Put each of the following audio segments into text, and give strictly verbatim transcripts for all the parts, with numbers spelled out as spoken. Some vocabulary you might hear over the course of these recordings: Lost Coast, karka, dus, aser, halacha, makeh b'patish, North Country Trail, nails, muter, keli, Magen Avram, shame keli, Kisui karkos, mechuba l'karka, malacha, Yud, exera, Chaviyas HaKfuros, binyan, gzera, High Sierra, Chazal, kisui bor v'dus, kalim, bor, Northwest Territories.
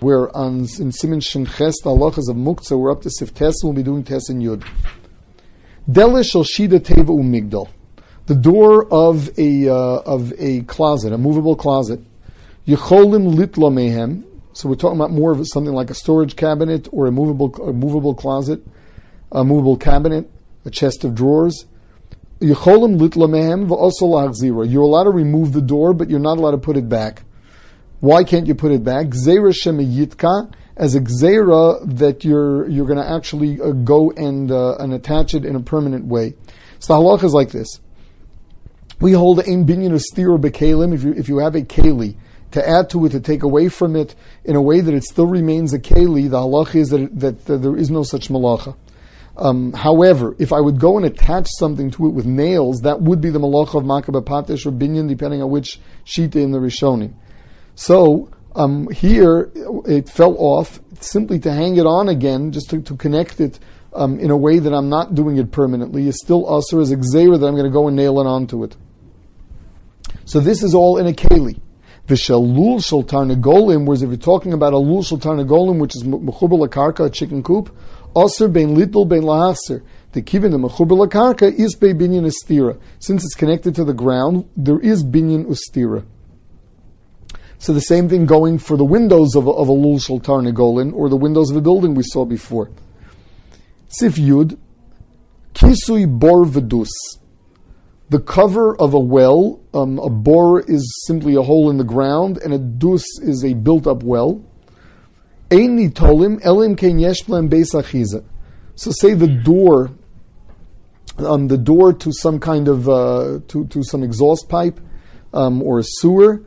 We're on in Siman Shin-Ches, the halachas of Muktzah. We're up to Seif Tes. We'll be doing Tes and Yud. Delet shel shida teva u'migdal. The door of a uh, of a closet, a movable closet. Yecholim Litlamehem. So we're talking about more of something like a storage cabinet or a movable a movable closet, a movable cabinet, a chest of drawers. Yecholim Litlamehem v'aso l'hachzira. You're allowed to remove the door, but you're not allowed to put it back. Why can't you put it back? Gzera shemiyitka, as a gzera that you're you're going to actually uh, go and uh, and attach it in a permanent way. So the halacha is like this: we hold ein binyan u'stira b'keilim. If you if you have a keli to add to it, to take away from it in a way that it still remains a keli, the halacha is that it, that, that there is no such malacha. Um, however, if I would go and attach something to it with nails, that would be the malacha of makeh b'patish or binyan, depending on which shita in the Rishonim. So um, here it fell off. Simply to hang it on again, just to, to connect it um, in a way that I'm not doing it permanently, is still aser as exera that I'm going to go and nail it onto it. So this is all in a keli. V'shalul shel tarnegolim, whereas if you're talking about a lul shel tarnegolim, which is mechuba l'karka, a chicken coop, aser ben litl ben lahaser. The kivin, the mechuba l'karka, is be binyan ustira. Since it's connected to the ground, there is binyan ustira. So the same thing going for the windows of a, of a lul shel tarnegolim, or the windows of a building we saw before. Seif Yud, kisui bor v'dus. The cover of a well, um, a bor is simply a hole in the ground, and a dus is a built-up well. Ein nitolim elim ken yesh lahem beis achiza. So say the door, um, the door to some kind of uh, to to some exhaust pipe um, or a sewer.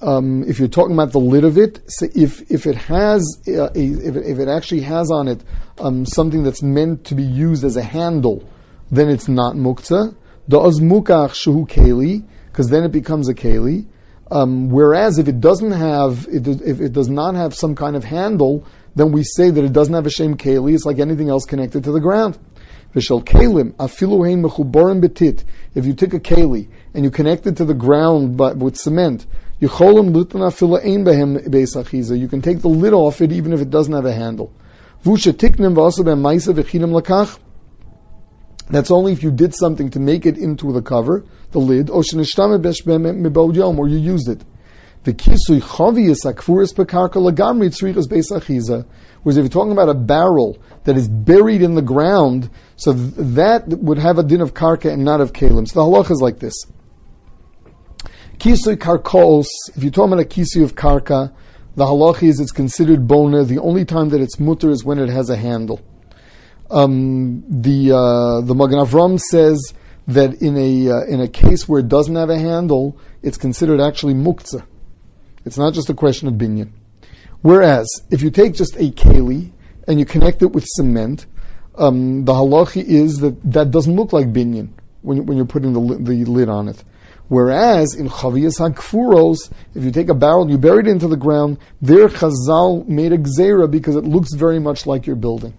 Um, if you're talking about the lid of it, so if if it has uh, a, if, it, if it actually has on it um, something that's meant to be used as a handle, then it's not muktzah. Da'az mukach shehu keli, because then it becomes a keli. Um, whereas if it doesn't have, it, if it does not have some kind of handle, then we say that it doesn't have a shame keli. It's like anything else connected to the ground. V'shel kelim afilu hein mechubarim betit. If you take a keli and you connect it to the ground by, with cement. You can take the lid off it even if it doesn't have a handle. That's only if you did something to make it into the cover, the lid, or you used it. The kisui Chaviyas HaKfuros karka. Whereas if you're talking about a barrel that is buried in the ground, so th- that would have a din of karka and not of kalim. So the halacha is like this. Kisui karkos, if you're talking about a kisui of karka, the halachi is it's considered bona. The only time that it's muter is when it has a handle. Um, the uh, the Magen Avram says that in a uh, in a case where it doesn't have a handle, it's considered actually muktzah. It's not just a question of binyan. Whereas if you take just a keli and you connect it with cement, um, the halachi is that that doesn't look like binyan when when you're putting the the lid on it. Whereas in Chaviyas HaKfuros, if you take a barrel and you bury it into the ground, there Chazal made a gzera because it looks very much like your building.